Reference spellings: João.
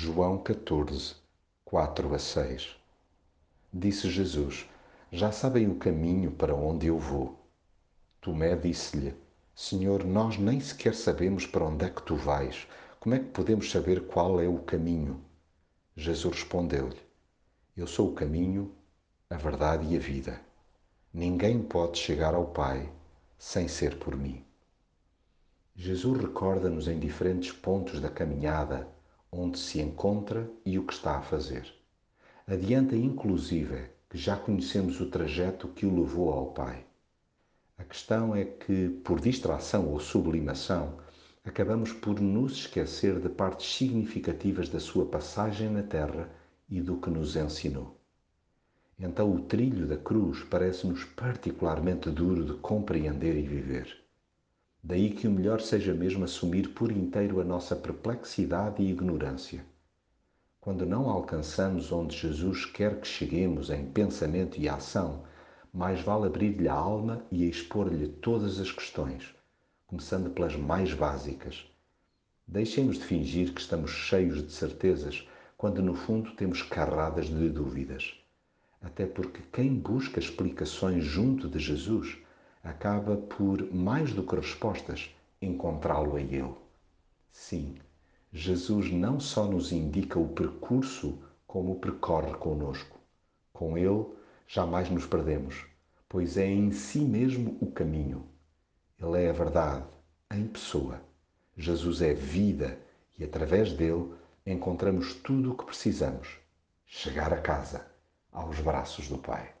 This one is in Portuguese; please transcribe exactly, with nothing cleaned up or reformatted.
João catorze, quatro a seis. Disse Jesus: já sabem o caminho para onde eu vou. Tomé disse-lhe: Senhor, nós nem sequer sabemos para onde é que tu vais. Como é que podemos saber qual é o caminho? Jesus respondeu-lhe: eu sou o caminho, a verdade e a vida. Ninguém pode chegar ao Pai sem ser por mim. Jesus recorda-nos em diferentes pontos da caminhada onde se encontra e o que está a fazer. Adianta, inclusive, que já conhecemos o trajeto que o levou ao Pai. A questão é que, por distração ou sublimação, acabamos por nos esquecer de partes significativas da sua passagem na Terra e do que nos ensinou. Então o trilho da cruz parece-nos particularmente duro de compreender e viver. Daí que o melhor seja mesmo assumir por inteiro a nossa perplexidade e ignorância. Quando não alcançamos onde Jesus quer que cheguemos em pensamento e ação, mais vale abrir-lhe a alma e expor-lhe todas as questões, começando pelas mais básicas. Deixemos de fingir que estamos cheios de certezas, quando no fundo temos carradas de dúvidas. Até porque quem busca explicações junto de Jesus acaba por, mais do que respostas, encontrá-lo a ele. Sim, Jesus não só nos indica o percurso, como o percorre conosco. Com ele, jamais nos perdemos, pois é em si mesmo o caminho. Ele é a verdade, em pessoa. Jesus é vida e, através dele, encontramos tudo o que precisamos. Chegar a casa, aos braços do Pai.